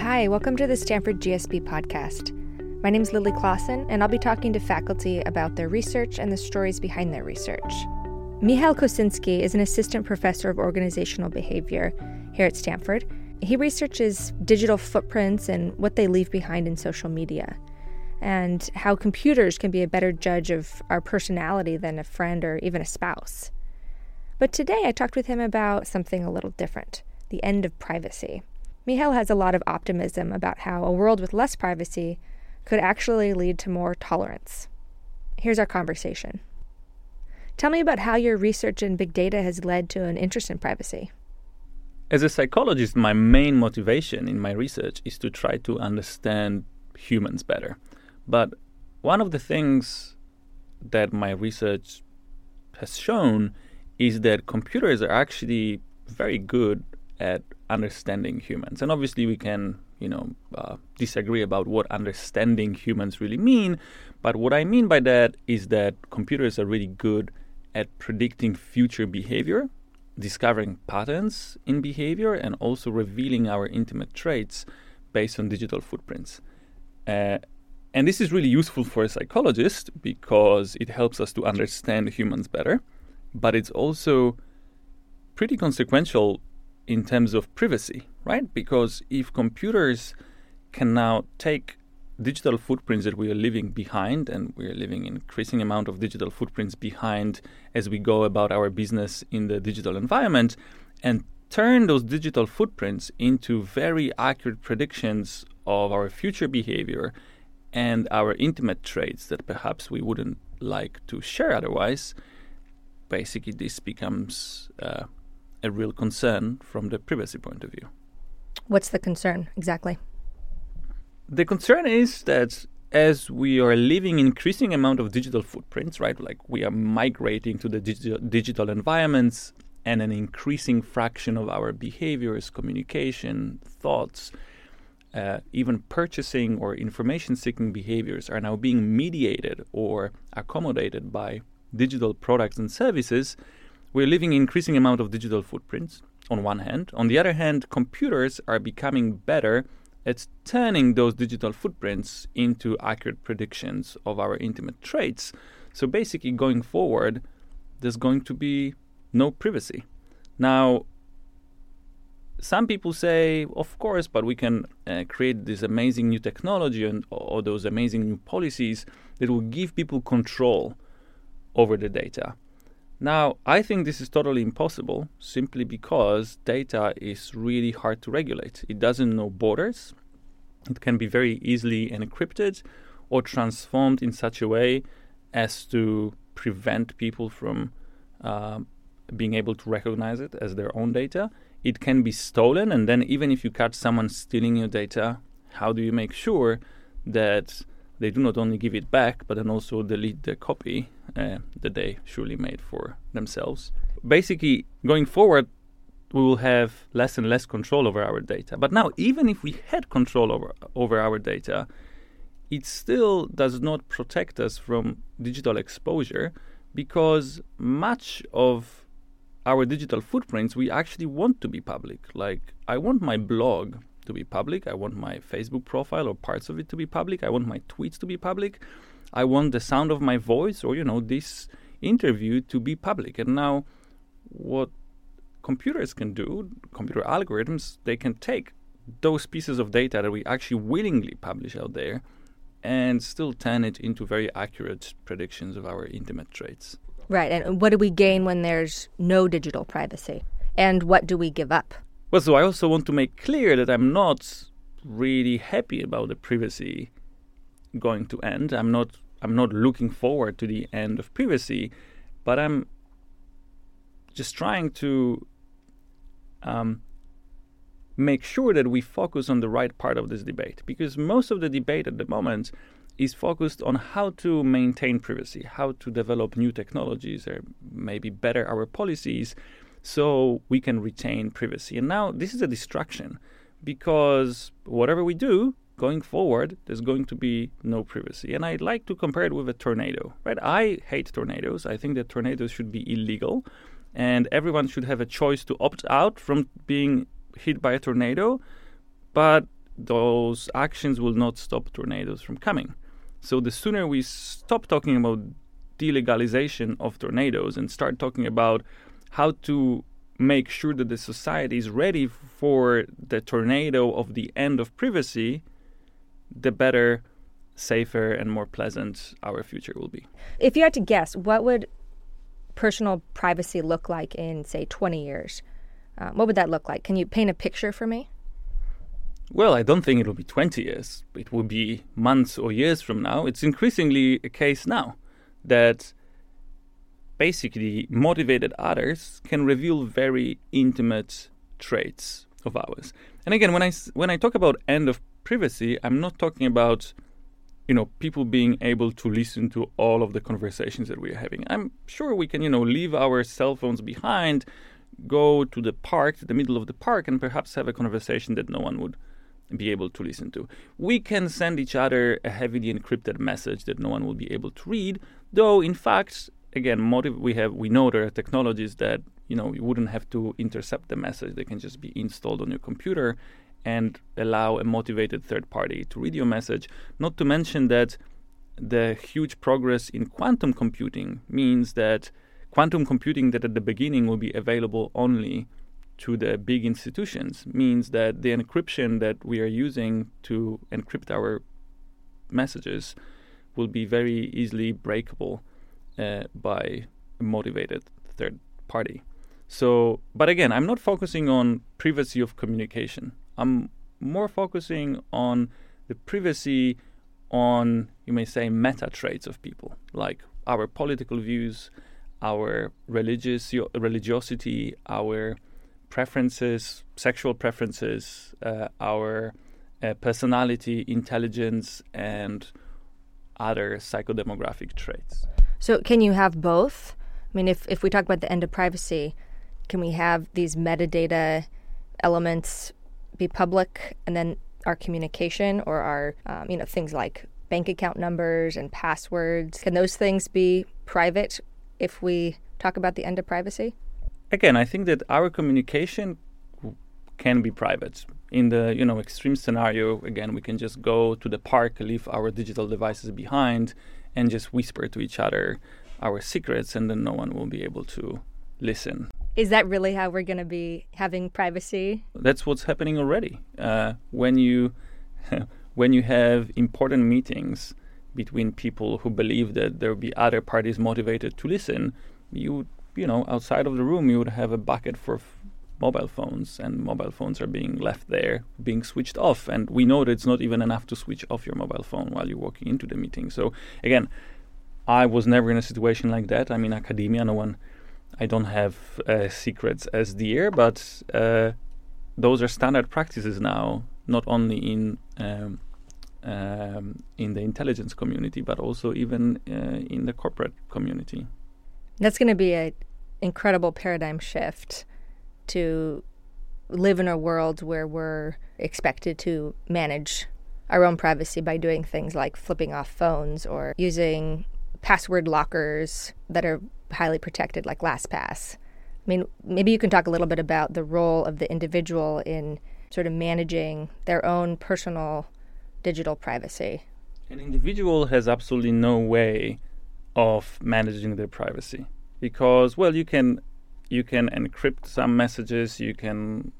Hi, welcome to the Stanford GSB podcast. My name is Lily Clausen, and I'll be talking to faculty about their research and the stories behind their research. Michal Kosinski is an assistant professor of organizational behavior here at Stanford. He researches digital footprints and what they leave behind in social media, and how computers can be a better judge of our personality than a friend or even a spouse. But today I talked with him about something a little different, the end of privacy. Michal has a lot of optimism about how a world with less privacy could actually lead to more tolerance. Here's our conversation. Tell me about how your research in big data has led to an interest in privacy. As a psychologist, my main motivation in my research is to try to understand humans better. But one of the things that my research has shown is that computers are actually very good at understanding humans. And obviously we can, disagree about what understanding humans really mean. But what I mean by that is that computers are really good at predicting future behavior, discovering patterns in behavior, and also revealing our intimate traits based on digital footprints. And this is really useful for a psychologist because it helps us to understand humans better. But it's also pretty consequential in terms of privacy, right? Because if computers can now take digital footprints that we are leaving behind, and we are leaving increasing amount of digital footprints behind as we go about our business in the digital environment, and turn those digital footprints into very accurate predictions of our future behavior and our intimate traits that perhaps we wouldn't like to share otherwise, basically this becomes a real concern from the privacy point of view. What's the concern exactly? The concern is that as we are leaving increasing amount of digital footprints, right, like we are migrating to the digital environments, and an increasing fraction of our behaviors, communication, thoughts, even purchasing or information-seeking behaviors are now being mediated or accommodated by digital products and services. We're leaving increasing amount of digital footprints on one hand. On the other hand, computers are becoming better at turning those digital footprints into accurate predictions of our intimate traits. So basically going forward, there's going to be no privacy. Now, some people say, of course, but we can create this amazing new technology and or those amazing new policies that will give people control over the data. Now, I think this is totally impossible simply because data is really hard to regulate. It doesn't know borders. It can be very easily encrypted or transformed in such a way as to prevent people from being able to recognize it as their own data. It can be stolen, and then even if you catch someone stealing your data, how do you make sure that they do not only give it back, but then also delete the copy that they surely made for themselves? Basically, going forward, we will have less and less control over our data. But now, even if we had control over our data, it still does not protect us from digital exposure, because much of our digital footprints we actually want to be public. Like, I want my blog to be public. I want my Facebook profile or parts of it to be public. I want my tweets to be public. I want the sound of my voice or, this interview to be public. And now what computers can do, computer algorithms, they can take those pieces of data that we actually willingly publish out there and still turn it into very accurate predictions of our intimate traits. Right. And what do we gain when there's no digital privacy? And what do we give up? Well, so I also want to make clear that I'm not really happy about the privacy going to end. I'm not looking forward to the end of privacy, but I'm just trying to make sure that we focus on the right part of this debate, because most of the debate at the moment is focused on how to maintain privacy, how to develop new technologies or maybe better our policies so we can retain privacy. And now this is a distraction, because whatever we do going forward, there's going to be no privacy. And I'd like to compare it with a tornado, right? I hate tornadoes. I think that tornadoes should be illegal, and everyone should have a choice to opt out from being hit by a tornado. But those actions will not stop tornadoes from coming. So the sooner we stop talking about delegalization of tornadoes and start talking about how to make sure that the society is ready for the tornado of the end of privacy, the better, safer, and more pleasant our future will be. If you had to guess, what would personal privacy look like in, say, 20 years? What would that look like? Can you paint a picture for me? Well, I don't think it will be 20 years. It will be months or years from now. It's increasingly a case now that basically motivated others can reveal very intimate traits of ours. And again, when I talk about end of privacy, I'm not talking about, you know, people being able to listen to all of the conversations that we're having. I'm sure we can, you know, leave our cell phones behind, go to the park, to the middle of the park, and perhaps have a conversation that no one would be able to listen to. We can send each other a heavily encrypted message that no one will be able to read, though in fact, again, we know there are technologies that, you know, you wouldn't have to intercept the message. They can just be installed on your computer and allow a motivated third party to read your message. Not to mention that the huge progress in quantum computing means that quantum computing that at the beginning will be available only to the big institutions means that the encryption that we are using to encrypt our messages will be very easily breakable by a motivated third party. So, but again, I'm not focusing on privacy of communication. I'm more focusing on the privacy on, you may say, meta traits of people, like our political views, our religiosity, our preferences, sexual preferences, our personality, intelligence, and other psychodemographic traits. So can you have both? I mean, if we talk about the end of privacy, can we have these metadata elements be public, and then our communication or our, you know, things like bank account numbers and passwords, can those things be private if we talk about the end of privacy? Again, I think that our communication can be private. In the, you know, extreme scenario, again, we can just go to the park, leave our digital devices behind, and just whisper to each other our secrets, and then no one will be able to listen. Is that really how we're going to be having privacy? That's what's happening already. When you have important meetings between people who believe that there will be other parties motivated to listen, you know, outside of the room, you would have a bucket for mobile phones, and mobile phones are being left there, being switched off. And we know that it's not even enough to switch off your mobile phone while you're walking into the meeting. So again, I was never in a situation like that. I'm in academia, I don't have secrets as dear, but those are standard practices now, not only in the intelligence community, but also even in the corporate community. That's going to be an incredible paradigm shift to live in a world where we're expected to manage our own privacy by doing things like flipping off phones or using password lockers that are highly protected, like LastPass. I mean, maybe you can talk a little bit about the role of the individual in sort of managing their own personal digital privacy. An individual has absolutely no way of managing their privacy because, well, you can encrypt some messages, you can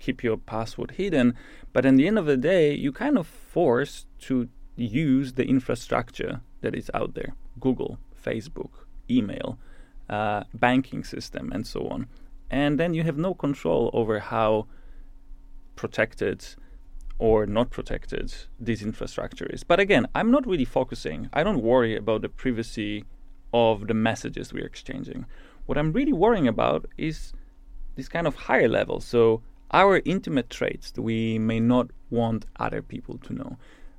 keep your password hidden, but at the end of the day, you're kind of forced to use the infrastructure that is out there. Google, Facebook, email, banking system, and so on. And then you have no control over how protected or not protected this infrastructure is. But again, I'm not really focusing. I don't worry about the privacy of the messages we're exchanging. What I'm really worrying about is this kind of higher level. So our intimate traits that we may not want other people to know.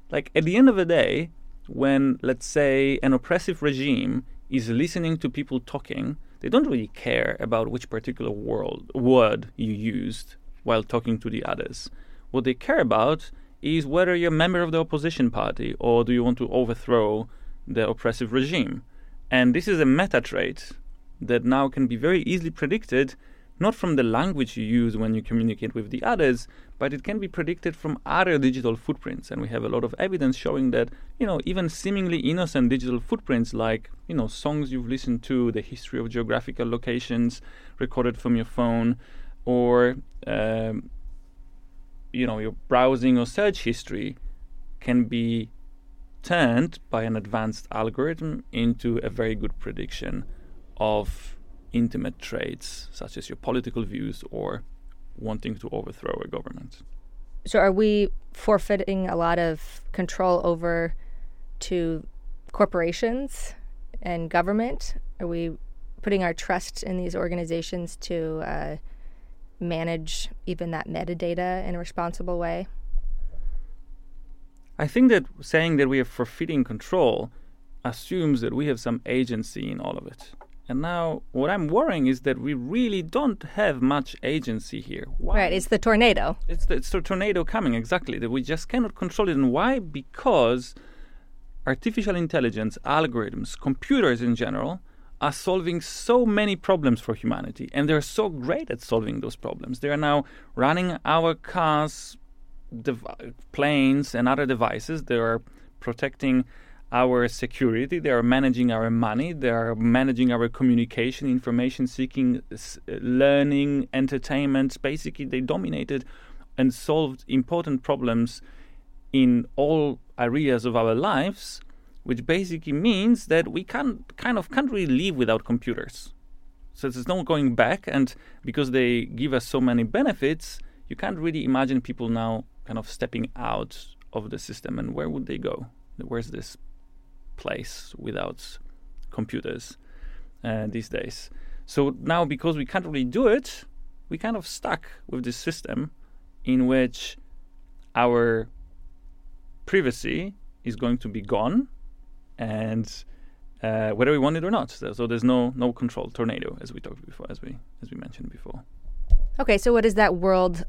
Like at the end of the day, when, let's say, an oppressive regime is listening to people talking, they don't really care about which particular word you used while talking to the others. What they care about is whether you're a member of the opposition party or do you want to overthrow the oppressive regime. And this is a meta trait that now can be very easily predicted, not from the language you use when you communicate with the others, but it can be predicted from other digital footprints. And we have a lot of evidence showing that, you know, even seemingly innocent digital footprints like, you know, songs you've listened to, the history of geographical locations recorded from your phone, or, you know, your browsing or search history can be turned by an advanced algorithm into a very good prediction of intimate traits, such as your political views or wanting to overthrow a government. So are we forfeiting a lot of control over to corporations and government? Are we putting our trust in these organizations to manage even that metadata in a responsible way? I think that saying that we are forfeiting control assumes that we have some agency in all of it. And now what I'm worrying is that we really don't have much agency here. Why? Right, it's the tornado. It's the tornado coming, exactly, that we just cannot control it. And why? Because artificial intelligence, algorithms, computers in general, are solving so many problems for humanity. And they're so great at solving those problems. They are now running our cars, planes, and other devices. They are protecting our security, they are managing our money, they are managing our communication, information seeking, learning, entertainment. Basically, they dominated and solved important problems in all areas of our lives, which basically means that we can't really live without computers. So there's no going back, and because they give us so many benefits, you can't really imagine people now kind of stepping out of the system. And where would they go? Where's this place without computers these days? So now, because we can't really do it, we kind of stuck with this system in which our privacy is going to be gone, and whether we want it or not. So there's no control, tornado, as we talked before, as we mentioned before. Okay, so what does that world,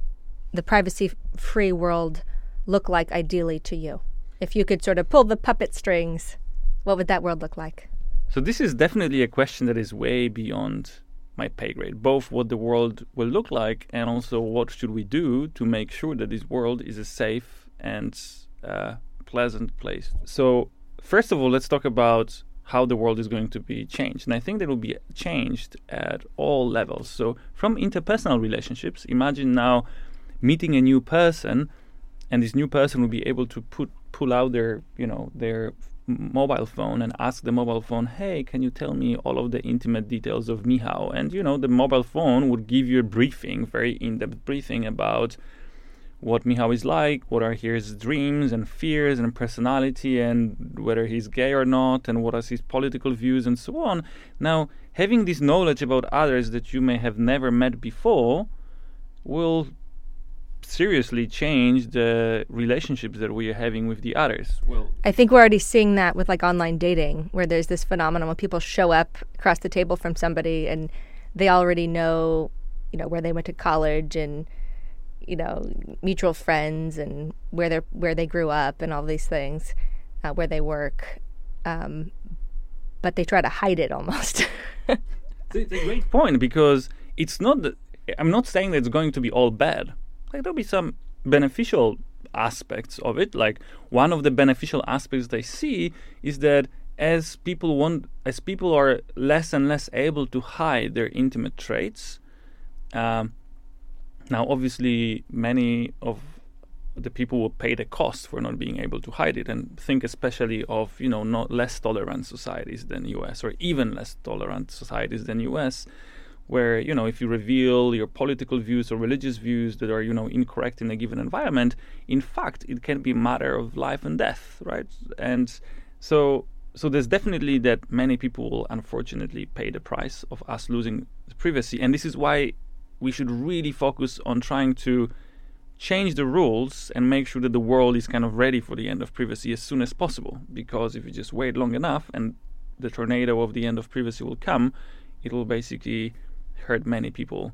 the privacy-free world, look like ideally to you? If you could sort of pull the puppet strings, what would that world look like? So this is definitely a question that is way beyond my pay grade, both what the world will look like and also what should we do to make sure that this world is a safe and pleasant place. So first of all, let's talk about how the world is going to be changed. And I think that will be changed at all levels. So from interpersonal relationships, imagine now meeting a new person, and this new person will be able to pull out their mobile phone and ask the mobile phone, hey, can you tell me all of the intimate details of Michal? And, you know, the mobile phone would give you a briefing, very in-depth briefing about what Michal is like, what are his dreams and fears and personality, and whether he's gay or not, and what are his political views and so on. Now, having this knowledge about others that you may have never met before will seriously change the relationships that we are having with the others. Well, I think we're already seeing that with like online dating, where there's this phenomenon where people show up across the table from somebody and they already know, you know, where they went to college and, you know, mutual friends and where they grew up and all these things, where they work. But they try to hide it almost. It's a great point, because it's not that, I'm not saying that it's going to be all bad. Like, there'll be some beneficial aspects of it. Like, one of the beneficial aspects they see is that as people are less and less able to hide their intimate traits. Now, obviously, many of the people will pay the cost for not being able to hide it, and think especially of, you know, not less tolerant societies than U.S. or even less tolerant societies than U.S., where, you know, if you reveal your political views or religious views that are, you know, incorrect in a given environment, in fact, it can be a matter of life and death, right? And so there's definitely that many people will unfortunately pay the price of us losing privacy. And this is why we should really focus on trying to change the rules and make sure that the world is kind of ready for the end of privacy as soon as possible. Because if you just wait long enough and the tornado of the end of privacy will come, it will basically hurt many people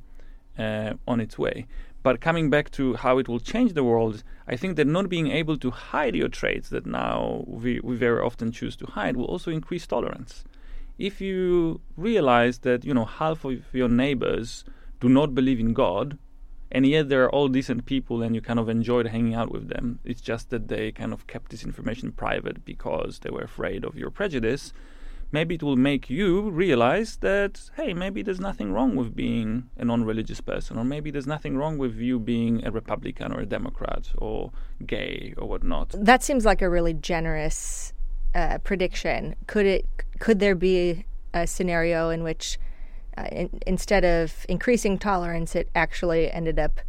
on its way. But coming back to how it will change the world, I think that not being able to hide your traits that now we very often choose to hide will also increase tolerance. If you realize that, you know, half of your neighbors do not believe in God, and yet they're all decent people and you kind of enjoyed hanging out with them. It's just that they kind of kept this information private because they were afraid of your prejudice. Maybe it will make you realize that, hey, maybe there's nothing wrong with being a non-religious person, or maybe there's nothing wrong with you being a Republican or a Democrat or gay or whatnot. That seems like a really generous prediction. Could there be a scenario in which instead of increasing tolerance, it actually ended up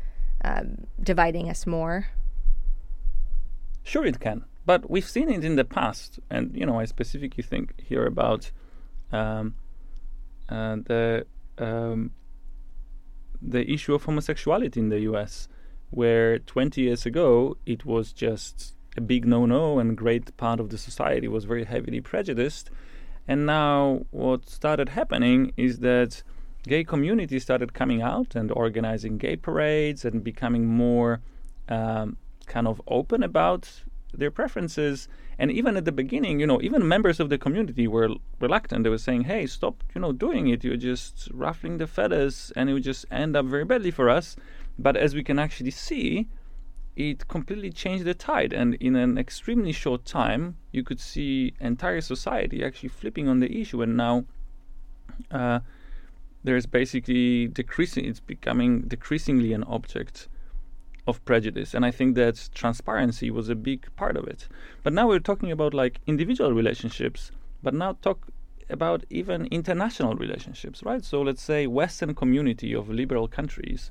dividing us more? Sure, it can. But we've seen it in the past, and you know, I specifically think here about the issue of homosexuality in the U.S., where 20 years ago it was just a big no-no, and great part of the society was very heavily prejudiced. And now what started happening is that gay communities started coming out and organizing gay parades and becoming more kind of open about their preferences. And even at the beginning, you know, even members of the community were reluctant. They were saying, hey, stop, you know, doing it. You're just ruffling the feathers and it would just end up very badly for us. But as we can actually see, it completely changed the tide. And in an extremely short time, you could see entire society actually flipping on the issue. And now there's basically it's becoming decreasingly an object of prejudice, and I think that transparency was a big part of it. But now we're talking about like individual relationships, but now talk about even international relationships, right? So let's say Western community of liberal countries,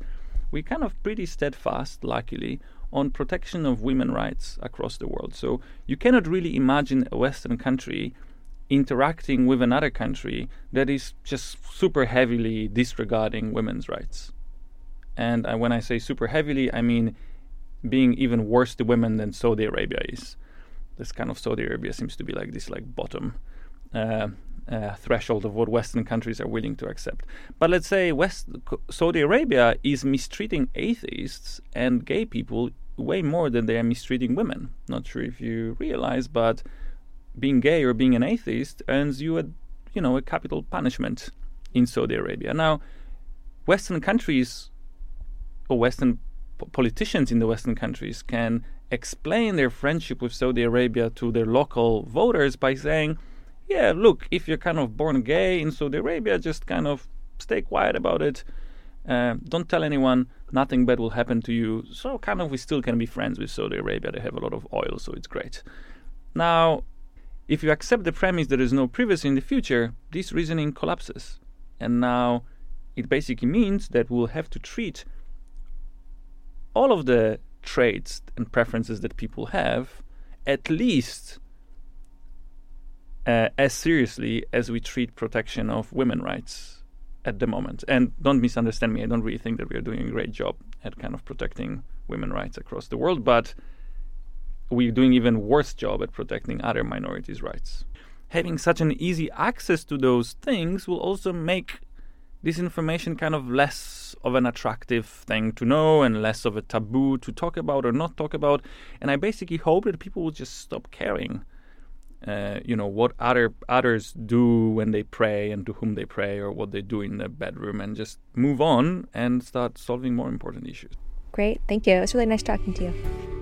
we kind of pretty steadfast, luckily, on protection of women rights across the world. So you cannot really imagine a Western country interacting with another country that is just super heavily disregarding women's rights. And when I say super heavily, I mean being even worse to women than Saudi Arabia is. This kind of Saudi Arabia seems to be like this like bottom threshold of what Western countries are willing to accept. But let's say Saudi Arabia is mistreating atheists and gay people way more than they are mistreating women. Not sure if you realize, but being gay or being an atheist earns you a capital punishment in Saudi Arabia. Now, Western countries, or Western politicians in the Western countries, can explain their friendship with Saudi Arabia to their local voters by saying, yeah, look, if you're kind of born gay in Saudi Arabia, just kind of stay quiet about it. Don't tell anyone, nothing bad will happen to you. So kind of we still can be friends with Saudi Arabia. They have a lot of oil, so it's great. Now, if you accept the premise that there is no privacy in the future, this reasoning collapses. And now it basically means that we'll have to treat all of the traits and preferences that people have at least as seriously as we treat protection of women's rights at the moment. And don't misunderstand me, I don't really think that we are doing a great job at kind of protecting women's rights across the world, but we're doing even worse job at protecting other minorities' rights. Having such an easy access to those things will also make this information kind of less of an attractive thing to know and less of a taboo to talk about or not talk about. And I basically hope that people will just stop caring, what others do when they pray and to whom they pray or what they do in their bedroom, and just move on and start solving more important issues. Great. Thank you. It was really nice talking to you.